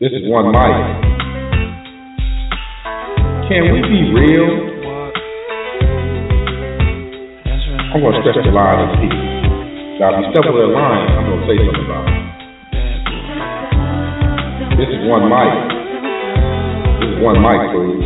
This is One Mic. Can we be real? I'm going to stretch the line of people. Now, if you step over the line, I'm going to say something about it. This is One Mic. This is One Mic, please.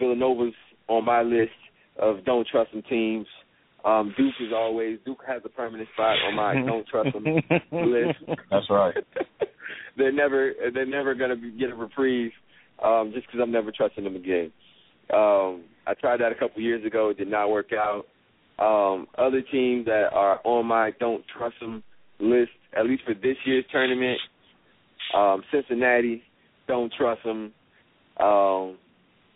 Villanova's on my list of don't trust them teams. Duke is always. Duke has a permanent spot on my don't trust them list. That's right. They're never gonna get a reprieve just because I'm never trusting them again. I tried that a couple years ago. It did not work out. Other teams that are on my don't trust them list, at least for this year's tournament, Cincinnati, don't trust them.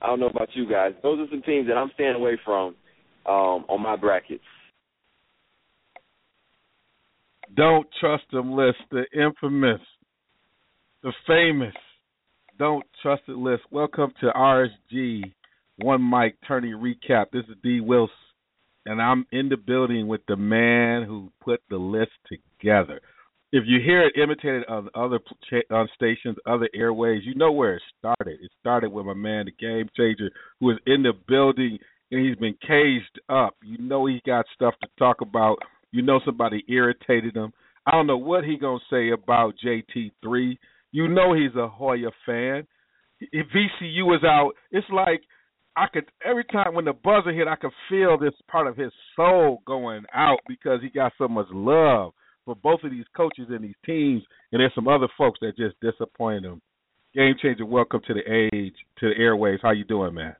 I don't know about you guys. Those are some teams that I'm staying away from on my brackets. Don't trust them list, the infamous, the famous don't trust it list. Welcome to RSG One Mic Tourney Recap. This is D. Wills, and I'm in the building with the man who put the list together. If you hear it imitated on other stations, other airways, you know where it started. It started with my man, the Game Changer, who is in the building, and he's been caged up. You know he's got stuff to talk about. You know somebody irritated him. I don't know what he going to say about JT3. You know he's a Hoya fan. If VCU is out, it's like every time when the buzzer hit, I could feel this part of his soul going out because he got so much love for both of these coaches and these teams, and there's some other folks that just disappoint them. Game Changer, welcome to the airwaves. How you doing, man?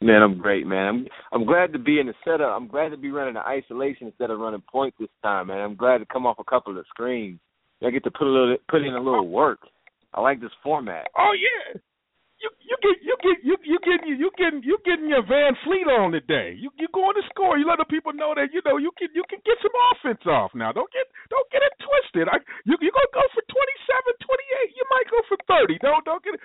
Man, I'm great, man. I'm glad to be in the setup. I'm glad to be running the isolation instead of running point this time, man. I'm glad to come off a couple of screens. I get to put in a little work. I like this format. Oh yeah, you getting your Van Fleet on today. You going to score. You let the people know that you can get some offense off now. Don't get it twisted. You're gonna go for 27, 28. You might go for 30. Don't get it.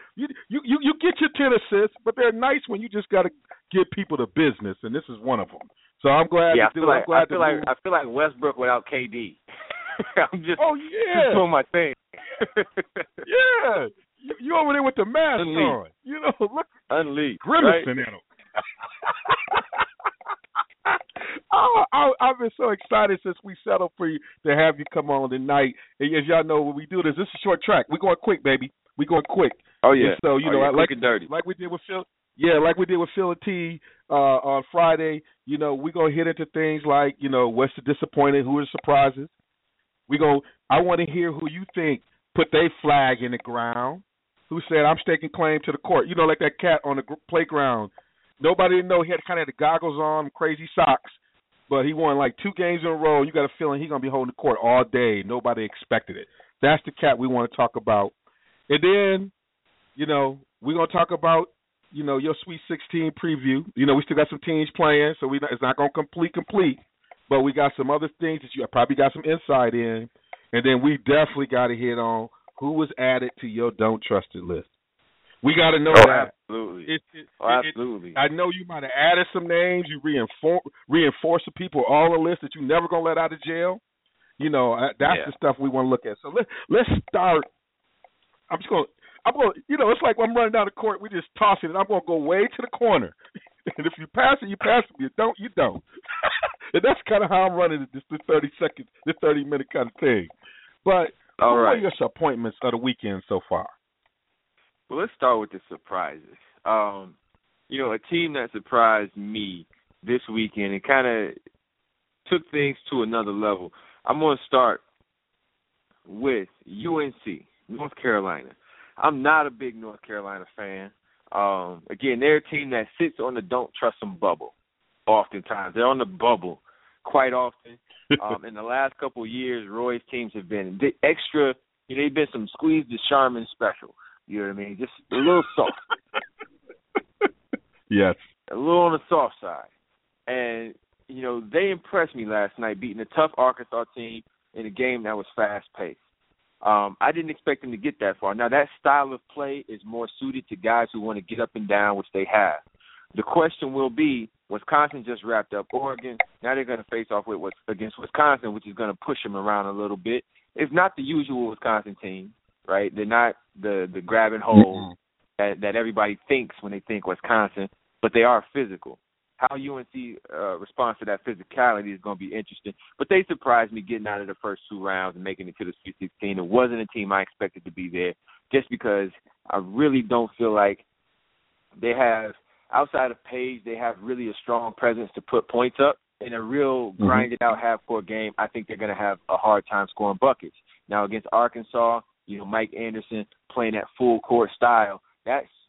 You get your 10 assists, but they're nice when you just gotta give people the business, and this is one of them. So I'm glad. Yeah, I feel like Westbrook without KD. I'm just doing my thing. Yeah. You over there with the mask on. You know, look. Unleashed. Grimacing right? At him. Oh, I've been so excited since we settled for you to have you come on tonight. And as y'all know, when we do this is a short track. We're going quick, baby. We're going quick. Oh, yeah. And so, like and dirty. Like we did with Phil. Yeah, like we did with Phil and T on Friday, we're going to hit into things like, what's the disappointing, who are the surprises. I want to hear who you think put their flag in the ground. Who said, I'm staking claim to the court. Like that cat on the playground. Nobody didn't know he had kind of the goggles on, crazy socks, but he won like 2 games in a row. You got a feeling he's going to be holding the court all day. Nobody expected it. That's the cat we want to talk about. And then, we're going to talk about, your Sweet 16 preview. We still got some teams playing, so it's not going to complete, but we got some other things that you probably got some insight in. And then we definitely got to hit on who was added to your don't trust it list. We got to know that. Absolutely. Absolutely. I know you might have added some names. You reinforced the people all the list that you never going to let out of jail. You know, that's the stuff we want to look at. So let's start. I'm going to, you know, it's like when I'm running down the court, we just toss it, and I'm going to go way to the corner. And if you pass it, you pass it. If you don't, you don't. And that's kind of how I'm running this 30-second, this 30-minute kind of thing. But what are your appointments of the weekend so far? Well, let's start with the surprises. You know, a team that surprised me this weekend, it kind of took things to another level. I'm going to start with UNC, North Carolina. I'm not a big North Carolina fan. Again, they're a team that sits on the don't trust them bubble oftentimes. They're on the bubble quite often. In the last couple of years, Roy's teams have been extra, you know, they've been some squeeze the Charmin special. You know what I mean? Just a little soft. Yes. A little on the soft side. And, you know, they impressed me last night beating a tough Arkansas team in a game that was fast-paced. I didn't expect them to get that far. Now, that style of play is more suited to guys who want to get up and down, which they have. The question will be, Wisconsin just wrapped up Oregon. Now they're going to face off with against Wisconsin, which is going to push them around a little bit. It's not the usual Wisconsin team, right? They're not the grab and hold that everybody thinks when they think Wisconsin, but they are physical. How UNC responds to that physicality is going to be interesting. But they surprised me getting out of the first two rounds and making it to the Sweet 16. It wasn't a team I expected to be there just because I really don't feel like they have, outside of Page, they have really a strong presence to put points up. In a real grinded-out half-court game, I think they're going to have a hard time scoring buckets. Now, against Arkansas, you know, Mike Anderson playing that full-court style,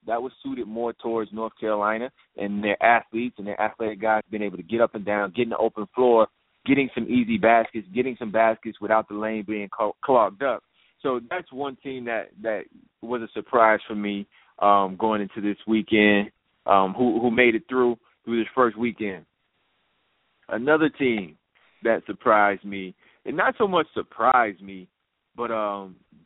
that was suited more towards North Carolina and their athletes and their athletic guys being able to get up and down, getting the open floor, getting some easy baskets, getting some baskets without the lane being clogged up. So that's one team that was a surprise for me going into this weekend, who made it through this first weekend. Another team that surprised me, and not so much surprised me, but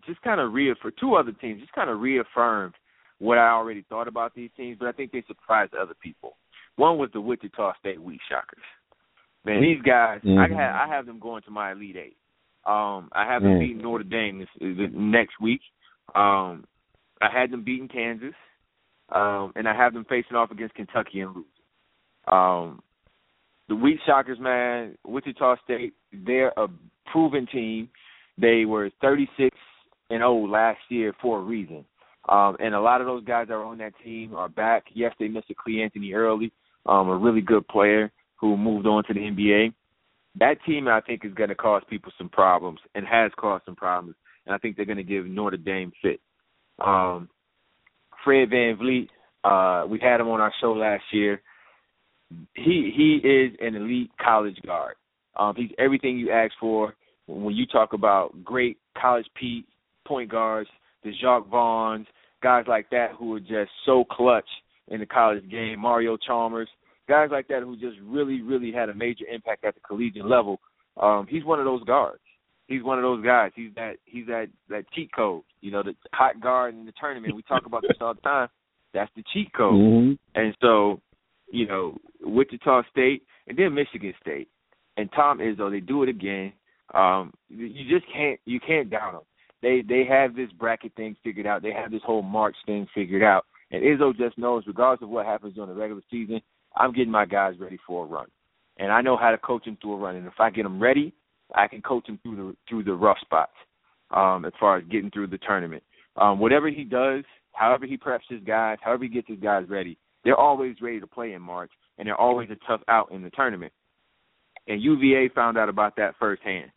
just kind of reaffirmed, two other teams just kind of reaffirmed what I already thought about these teams, but I think they surprised other people. One was the Wichita State Shockers. Man, these guys, I have them going to my Elite Eight. I have them beating Notre Dame this next week. I had them beating Kansas, and I have them facing off against Kentucky and losing. The Shockers, man, Wichita State, they're a proven team. They were 36-0 last year for a reason. And a lot of those guys that are on that team are back. Yes, they missed a Clee Anthony early, a really good player who moved on to the NBA. That team, I think, is going to cause people some problems and has caused some problems, and I think they're going to give Notre Dame fit. Fred Van Fleet, we had him on our show last year. He is an elite college guard. He's everything you ask for. When you talk about great college point guards, the Jacques Vaughns, guys like that who are just so clutch in the college game, Mario Chalmers, guys like that who just really, really had a major impact at the collegiate level. He's one of those guards. He's one of those guys. He's that cheat code, you know, the hot guard in the tournament. We talk about this all the time. That's the cheat code. Mm-hmm. And so, you know, Wichita State and then Michigan State and Tom Izzo, they do it again. You can't doubt them. They have this bracket thing figured out. They have this whole March thing figured out. And Izzo just knows, regardless of what happens during the regular season, I'm getting my guys ready for a run. And I know how to coach them through a run. And if I get them ready, I can coach them through the rough spots as far as getting through the tournament. Whatever he does, however he preps his guys, however he gets his guys ready, they're always ready to play in March, and they're always a tough out in the tournament. And UVA found out about that firsthand.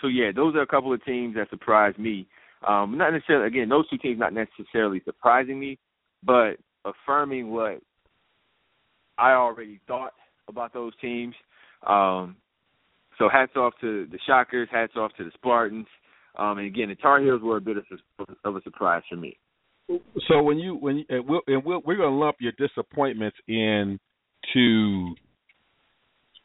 So, yeah, those are a couple of teams that surprised me. Not necessarily, again, those two teams not necessarily surprising me, but affirming what I already thought about those teams. So hats off to the Shockers, hats off to the Spartans. And, again, the Tar Heels were a bit of a surprise for me. So we're going to lump your disappointments in to –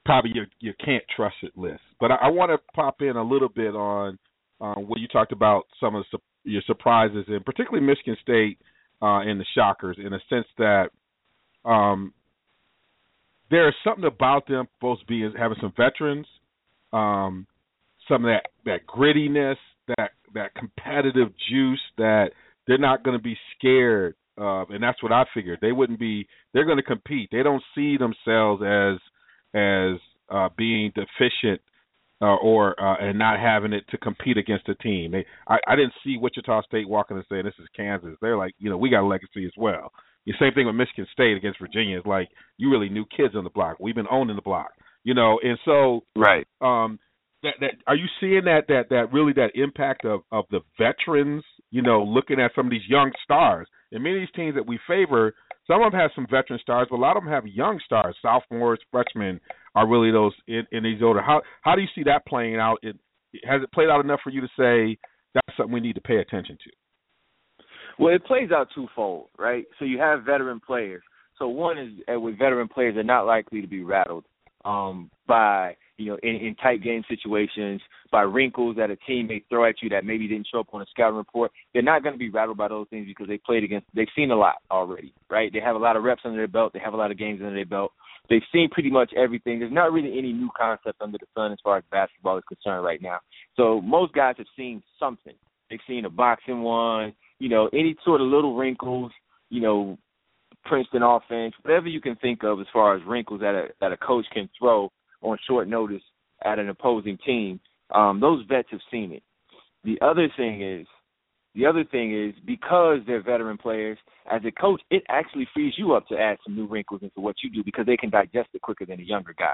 probably your can't trust it list. But I want to pop in a little bit on what you talked about, some of your surprises, and particularly Michigan State and the Shockers, in a sense that there is something about them both being having some veterans, some of that grittiness, that competitive juice that they're not going to be scared of. And that's what I figured. They wouldn't be – they're going to compete. They don't see themselves as being deficient and not having it to compete against a team. I didn't see Wichita State walking and saying, this is Kansas. They're like, you know, we got a legacy as well. The same thing with Michigan State against Virginia. It's like, you really new kids on the block. We've been owning the block, you know. And so right. Are you seeing that really that impact of the veterans, you know, looking at some of these young stars? And many of these teams that we favor, some of them have some veteran stars, but a lot of them have young stars. Sophomores, freshmen are really those in these older. How do you see that playing out? Has it played out enough for you to say that's something we need to pay attention to? Well, it plays out twofold, right? So you have veteran players. So one is with veteran players, they're not likely to be rattled by, you know, in tight game situations, by wrinkles that a team may throw at you that maybe didn't show up on a scouting report. They're not going to be rattled by those things because they've seen a lot already, right? They have a lot of reps under their belt. They have a lot of games under their belt. They've seen pretty much everything. There's not really any new concept under the sun as far as basketball is concerned right now. So most guys have seen something. They've seen a boxing one, you know, any sort of little wrinkles, you know, Princeton offense, whatever you can think of as far as wrinkles that a coach can throw on short notice at an opposing team. Those vets have seen it. The other thing is because they're veteran players, as a coach, it actually frees you up to add some new wrinkles into what you do because they can digest it quicker than a younger guy.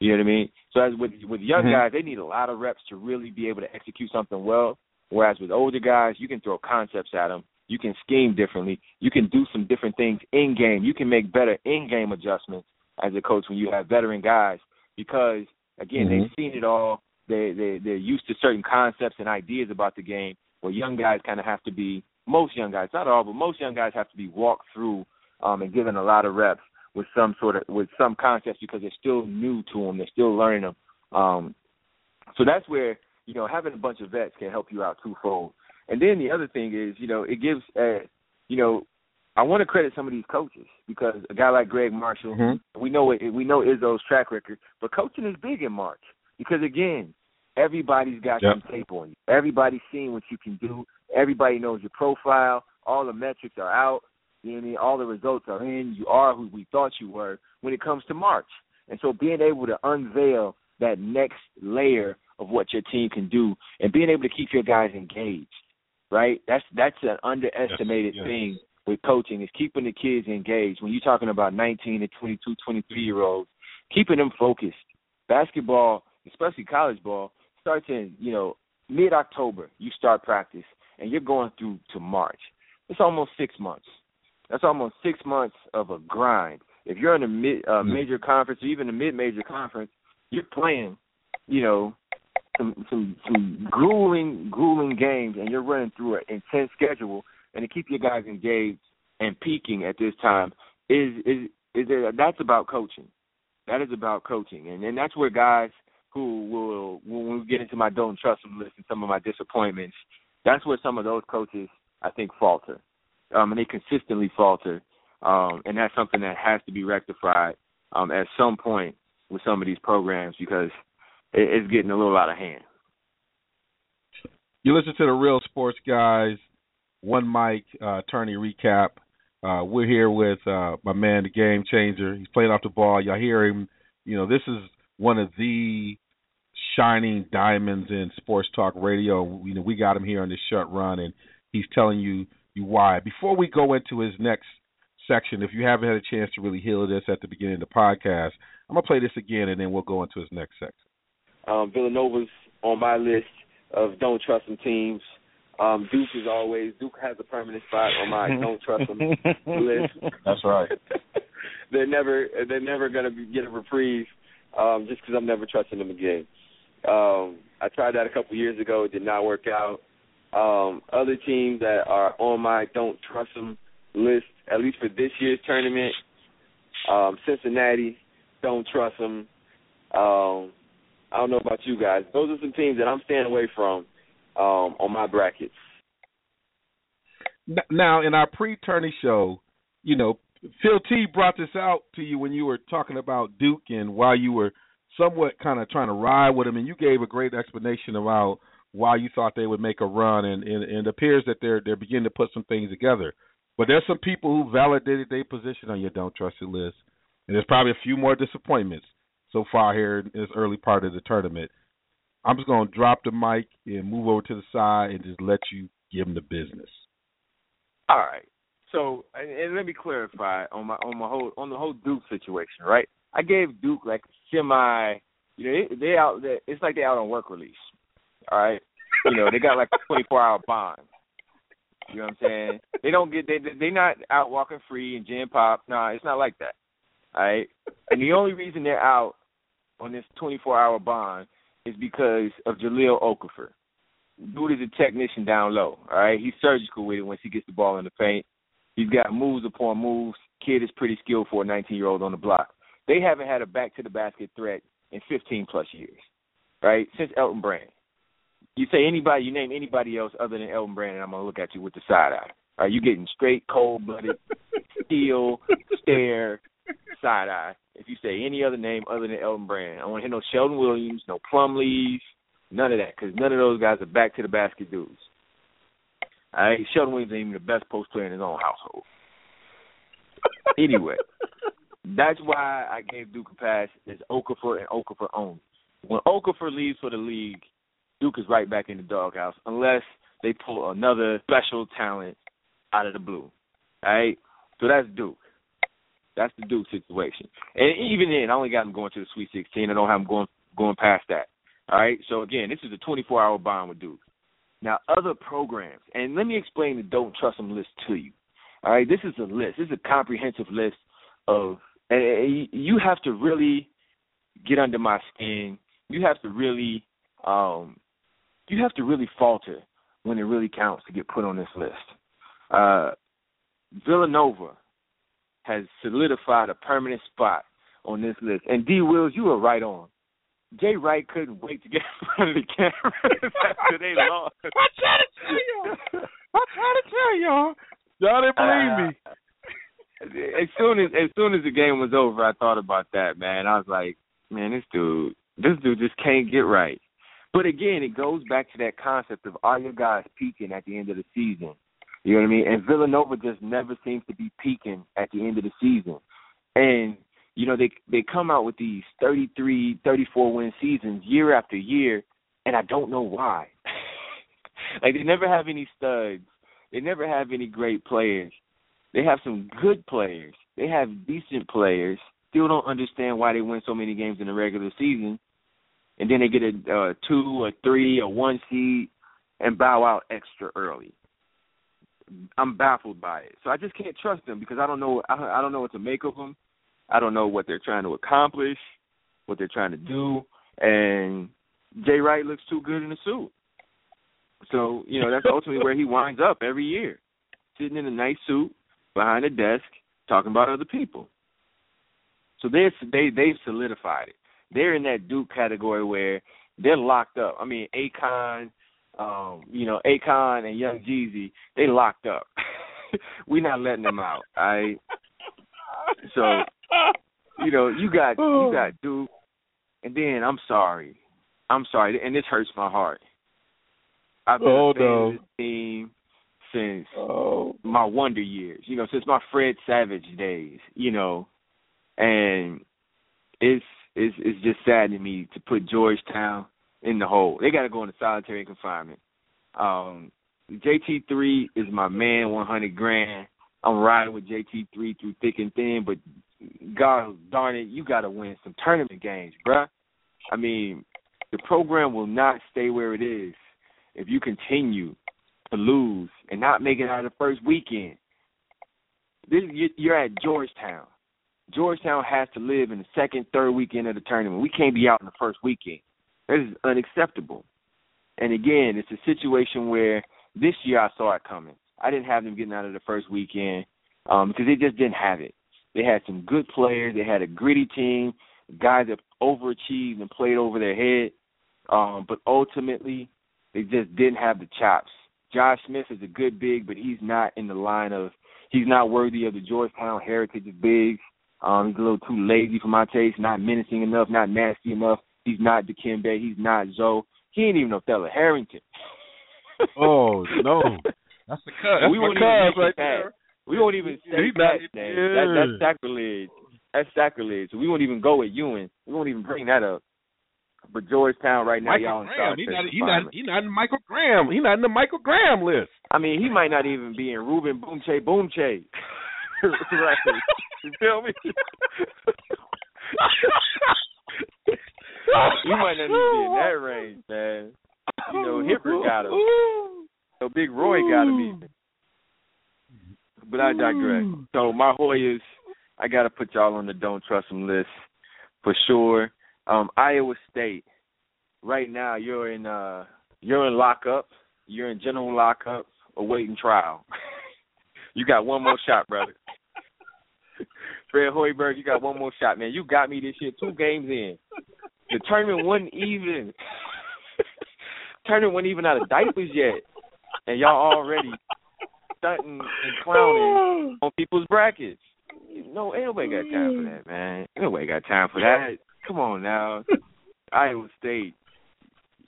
You know what I mean? So as with young guys, they need a lot of reps to really be able to execute something well. Whereas with older guys, you can throw concepts at them. You can scheme differently. You can do some different things in-game. You can make better in-game adjustments as a coach when you have veteran guys because, again, they've seen it all. They're used to certain concepts and ideas about the game where young guys kind of have to be – most young guys, not all, but most young guys have to be walked through and given a lot of reps with some concepts because they're still new to them. They're still learning them. So that's where – you know, having a bunch of vets can help you out twofold. And then the other thing is, you know, it gives, you know, I want to credit some of these coaches because a guy like Greg Marshall, we know Izzo's track record, but coaching is big in March because, again, everybody's got some tape on you. Everybody's seen what you can do. Everybody knows your profile. All the metrics are out. You know what I mean? All the results are in. You are who we thought you were when it comes to March. And so being able to unveil that next layer of what your team can do and being able to keep your guys engaged, right? That's an underestimated thing with coaching is keeping the kids engaged. When you're talking about 19 to 22, 23-year-olds, keeping them focused. Basketball, especially college ball, starts in, you know, mid-October. You start practice, and you're going through to March. It's almost 6 months. That's almost 6 months of a grind. If you're in a major conference or even a mid-major conference, you're playing, you know, some grueling games, and you're running through an intense schedule, and to keep your guys engaged and peaking at this time that's about coaching. That is about coaching, and that's where guys who will, when we get into my don't trust them list and some of my disappointments, that's where some of those coaches I think falter, and they consistently falter, and that's something that has to be rectified at some point with some of these programs because it's getting a little out of hand. You listen to the Real Sports Guys, One Mic Tourney Recap. We're here with my man, the Game Changer. He's playing off the ball. Y'all hear him. You know, this is one of the shining diamonds in sports talk radio. You know, we got him here on this short run, and he's telling you why. Before we go into his next section, if you haven't had a chance to really hear this at the beginning of the podcast, I'm going to play this again, and then we'll go into his next section. Villanova's on my list of don't trust them teams. Duke is always. Duke has a permanent spot on my don't trust them list. That's right. They're never gonna get a reprieve just because I'm never trusting them again. I tried that a couple years ago. It did not work out. Other teams that are on my don't trust them list, at least for this year's tournament, Cincinnati, don't trust them. I don't know about you guys. Those are some teams that I'm staying away from on my brackets. Now, in our pre-tourney show, you know, Phil T brought this out to you when you were talking about Duke and why you were somewhat kind of trying to ride with him, and you gave a great explanation about why you thought they would make a run, and it appears that they're beginning to put some things together. But there's some people who validated their position on your don't trust your list, and there's probably a few more disappointments so far here in this early part of the tournament. I'm just going to drop the mic and move over to the side and just let you give them the business. All right. So, and let me clarify on the whole Duke situation, right? I gave Duke like semi, you know, they out there. It's like they out on work release. All right, you know, they got like a 24-hour bond. You know what I'm saying? They don't get they not out walking free and gym pop. Nah, it's not like that. All right, and the only reason they're out on this 24-hour bond is because of Jaleel Okafor. Dude is a technician down low. All right, he's surgical with it once he gets the ball in the paint. He's got moves upon moves. Kid is pretty skilled for a 19-year-old on the block. They haven't had a back-to-the-basket threat in 15-plus years, right, since Elton Brand. You say anybody, you name anybody else other than Elton Brand, and I'm going to look at you with the side eye. All right, you're getting straight, cold-blooded, steel, stare, side eye. If you say any other name other than Elton Brand, I don't want to hear no Sheldon Williams, no Plumlees, none of that, because none of those guys are back-to-the-basket dudes. All right, Sheldon Williams ain't even the best post player in his own household. Anyway, that's why I gave Duke a pass is Okafor and Okafor only. When Okafor leaves for the league, Duke is right back in the doghouse unless they pull another special talent out of the blue. All right, so that's Duke. That's the Duke situation. And even then, I only got them going to the Sweet 16. I don't have them going past that. All right, so again, this is a 24-hour bond with Duke. Now, other programs, and let me explain the don't trust them list to you. All right, this is a list. This is a comprehensive list of, and you have to really get under my skin. You have to really falter when it really counts to get put on this list. Villanova has solidified a permanent spot on this list. And D. Wills, you were right on. Jay Wright couldn't wait to get in front of the camera after they lost. I tried to tell y'all. Y'all didn't believe me. As soon as the game was over, I thought about that, man. I was like, man, this dude just can't get right. But again, it goes back to that concept of all your guys peaking at the end of the season. You know what I mean? And Villanova just never seems to be peaking at the end of the season. And you know, they come out with these 33, 34-win seasons year after year, and I don't know why. Like, they never have any studs. They never have any great players. They have some good players. They have decent players. Still don't understand why they win so many games in the regular season, and then they get a 2, a 3, a 1 seed and bow out extra early. I'm baffled by it. So I just can't trust them because I don't know. I don't know what to make of them. I don't know what they're trying to accomplish, what they're trying to do, and Jay Wright looks too good in a suit. So, you know, that's ultimately where he winds up every year, sitting in a nice suit behind a desk talking about other people. So they've solidified it. They're in that Duke category where they're locked up. I mean, Akon and Young Jeezy, they locked up. We're not letting them out, all right? So, you know, you got Duke, and then I'm sorry, and this hurts my heart. I've been a fan of this team since my Wonder years, you know, since my Fred Savage days, you know, and it's just saddening me to put Georgetown in the hole. They got to go into solitary confinement. JT3 is my man, 100 grand. I'm riding with JT3 through thick and thin, but God darn it, you got to win some tournament games, bruh. I mean, the program will not stay where it is if you continue to lose and not make it out of the first weekend. You're at Georgetown. Georgetown has to live in the second, third weekend of the tournament. We can't be out in the first weekend. That is unacceptable. And, again, it's a situation where this year I saw it coming. I didn't have them getting out of the first weekend because they just didn't have it. They had some good players. They had a gritty team, guys that overachieved and played over their head. But ultimately, they just didn't have the chops. Josh Smith is a good big, but he's not worthy of the Georgetown heritage of bigs. He's a little too lazy for my taste, not menacing enough, not nasty enough. He's not Dikembe. He's not Zoe. He ain't even Othello Harrington. Oh, no. That's a cut. We won't even say that. We won't even say that. That's sacrilege. That's sacrilege. So we won't even go with Ewan. We won't even bring that up. But Georgetown right now, y'all in South Carolina. He's not in Michael Graham. He's not in the Michael Graham list. I mean, he might not even be in Reuben Boomche Boomche. Right. You feel me? He might not even be in that range, man. You know, Hipper got him. So Big Roy got him even. But I digress. So my Hoyas, I got to put y'all on the don't trust them list for sure. Iowa State, right now you're in lockup. You're in general lockup, awaiting trial. You got one more shot, brother. Fred Hoiberg, you got one more shot, man. You got me this year, 2 games in. The tournament wasn't even. Tournament wasn't even out of diapers yet, and y'all already stunting and clowning on people's brackets. No, ain't nobody got time for that, man. Ain't nobody got time for that. Come on now, Iowa State.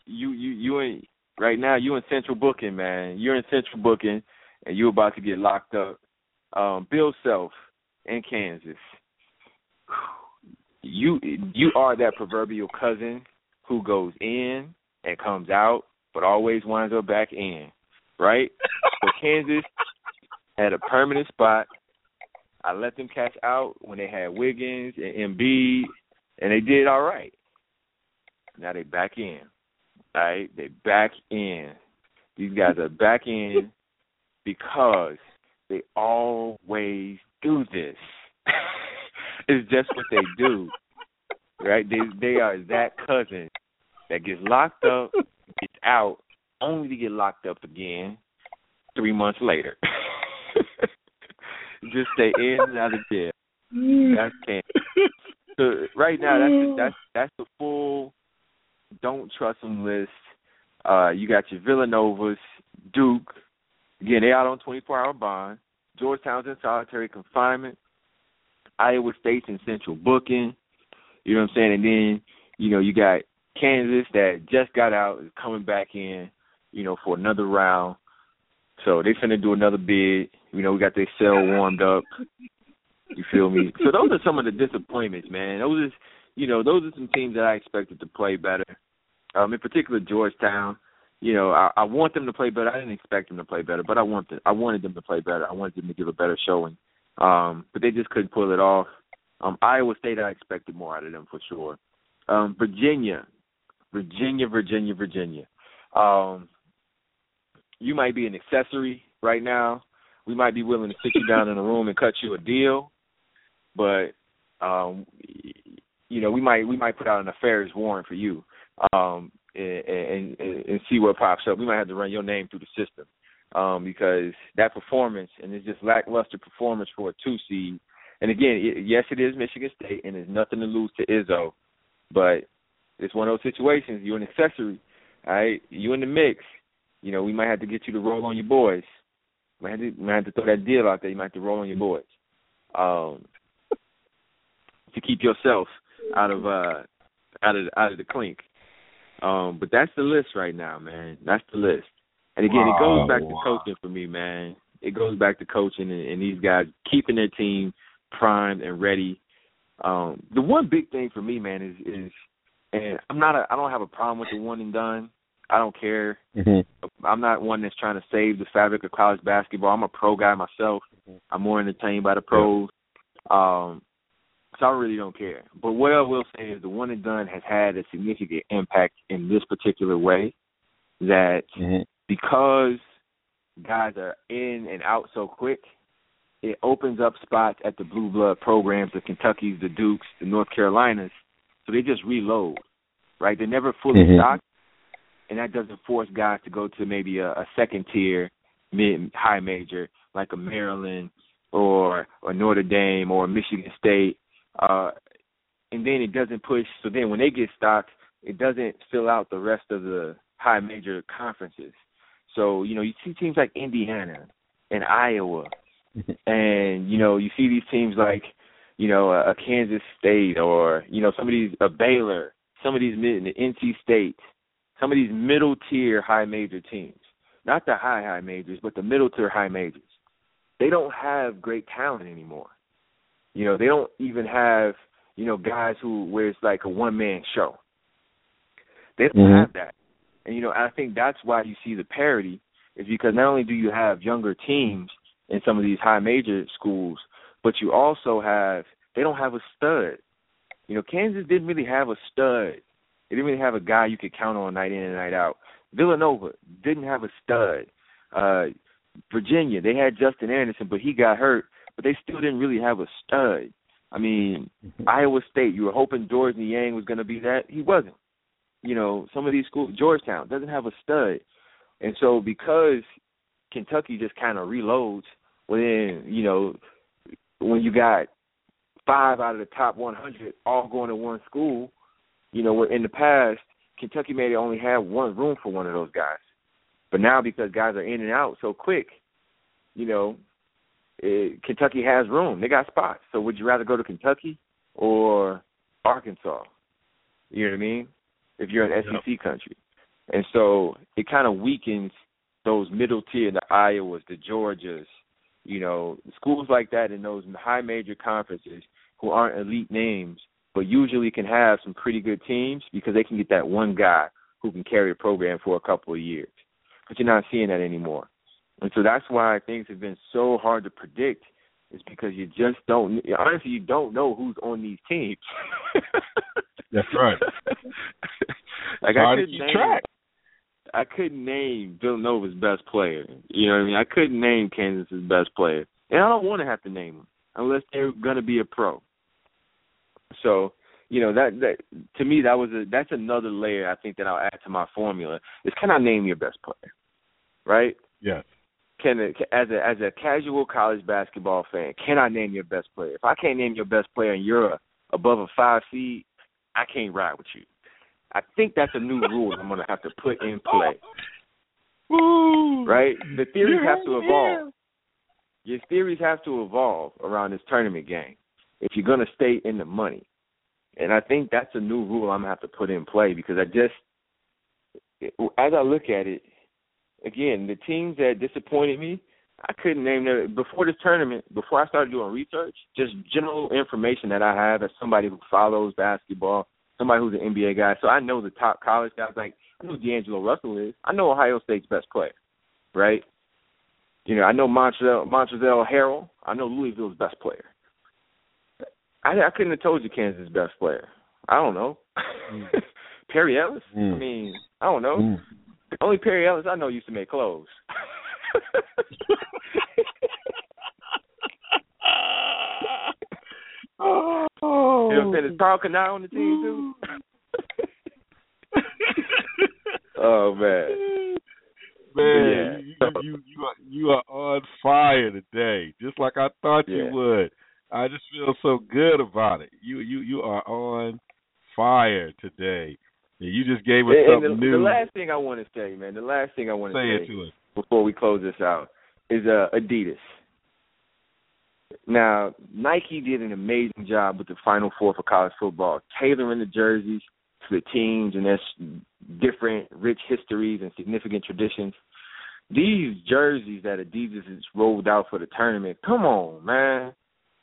You in right now. You in central booking, man. You're in central booking, and you're about to get locked up. Bill Self in Kansas. You are that proverbial cousin who goes in and comes out, but always winds up back in, right? So Kansas had a permanent spot. I let them cash out when they had Wiggins and Embiid. And they did all right. Now they back in. All right? They back in. These guys are back in because they always do this. It's just what they do. Right? They are that cousin that gets locked up, gets out, only to get locked up again 3 months later. Just stay in and out of jail. That's Kansas. So right now, that's the full don't trust them list. You got your Villanovas, Duke. Again, they out on 24-hour bond. Georgetown's in solitary confinement. Iowa State's in central booking. You know what I'm saying? And then, you know, you got Kansas that just got out, is coming back in, you know, for another round. So they finna do another bid. You know, we got their cell warmed up. You feel me? So those are some of the disappointments, man. Those are some teams that I expected to play better. In particular, Georgetown. You know, I want them to play better. I didn't expect them to play better, but I wanted them to play better. I wanted them to give a better showing. But they just couldn't pull it off. Iowa State, I expected more out of them for sure. Virginia. You might be an accessory right now. We might be willing to sit you down in a room and cut you a deal. But, you know, we might put out an affairs warrant for you and see what pops up. We might have to run your name through the system because that performance, and it's just lackluster performance for a 2 seed. And, again, yes, it is Michigan State, and there's nothing to lose to Izzo. But it's one of those situations. You're an accessory, all right? You're in the mix. You know, we might have to get you to roll on your boys. You might have to throw that deal out there. You might have to roll on your boys. To keep yourself out of the clink. But that's the list right now, man. That's the list. And again, it goes back to coaching for me, man. It goes back to coaching and these guys keeping their team primed and ready. The one big thing for me, man, is and I don't have a problem with the one and done. I don't care. Mm-hmm. I'm not one that's trying to save the fabric of college basketball. I'm a pro guy myself. Mm-hmm. I'm more entertained by the pros. So I really don't care. But what I will say is the one and done has had a significant impact in this particular way that because guys are in and out so quick, it opens up spots at the blue blood programs, the Kentuckys, the Dukes, the North Carolinas. So they just reload, right? They're never fully stocked. And that doesn't force guys to go to maybe a second-tier high major like a Maryland or Notre Dame or Michigan State. And then it doesn't push. So then when they get stocked, it doesn't fill out the rest of the high major conferences. So, you know, you see teams like Indiana and Iowa. And, you know, you see these teams like you know, a Kansas State or, you know, some of these, a Baylor, some of these NC State, some of these middle-tier high-major teams. Not the high majors, but the middle-tier high majors. They don't have great talent anymore. You know, they don't even have, you know, guys who where it's like a one-man show. They don't have that. And, you know, I think that's why you see the parity is because not only do you have younger teams in some of these high major schools, but you also have – they don't have a stud. You know, Kansas didn't really have a stud. They didn't really have a guy you could count on night in and night out. Villanova didn't have a stud. Virginia, they had Justin Anderson, but he got hurt. But they still didn't really have a stud. I mean, Iowa State, you were hoping George Niang was going to be that. He wasn't. You know, some of these schools, Georgetown doesn't have a stud. And so because Kentucky just kind of reloads, well then, you know, when you got 5 out of the top 100 all going to one school, you know, in the past, Kentucky maybe only had one room for one of those guys. But now because guys are in and out so quick, you know, Kentucky has room. They got spots. So would you rather go to Kentucky or Arkansas? You know what I mean? If you're an SEC country. And so it kind of weakens those middle tier, the Iowas, the Georgias, you know, schools like that in those high major conferences who aren't elite names, but usually can have some pretty good teams because they can get that one guy who can carry a program for a couple of years. But you're not seeing that anymore. And so that's why things have been so hard to predict is because you just don't – honestly, you don't know who's on these teams. That's right. Like I couldn't name Villanova's best player. You know what I mean? I couldn't name Kansas's best player. And I don't want to have to name them unless they're going to be a pro. So, you know, that to me that's another layer I think that I'll add to my formula is can I name your best player, right? Yes. As a casual college basketball fan, can I name your best player? If I can't name your best player and you're above a 5 seed, I can't ride with you. I think that's a new rule I'm going to have to put in play. Woo. Right? The theories have to evolve. Your theories have to evolve around this tournament game if you're going to stay in the money. And I think that's a new rule I'm going to have to put in play because as I look at it, again, the teams that disappointed me, I couldn't name them. Before this tournament, before I started doing research, just general information that I have as somebody who follows basketball, somebody who's an NBA guy. So I know the top college guys. Like, I know who D'Angelo Russell is. I know Ohio State's best player, right? You know, I know Montrezl Harrell. I know Louisville's best player. I couldn't have told you Kansas' best player. I don't know. Perry Ellis? I mean, I don't know. The only Perry Ellis I know used to make clothes. Oh. You know what I'm saying? Is Carl Canai on the team, too? Oh, man. Man, yeah. You are on fire today, just like I thought you would. I just feel so good about it. You are on fire today. And you just gave us something new. The last thing I want to say to us before we close this out is Adidas. Now, Nike did an amazing job with the Final Four for college football, tailoring the jerseys to the teams and their different rich histories and significant traditions. These jerseys that Adidas has rolled out for the tournament, come on, man.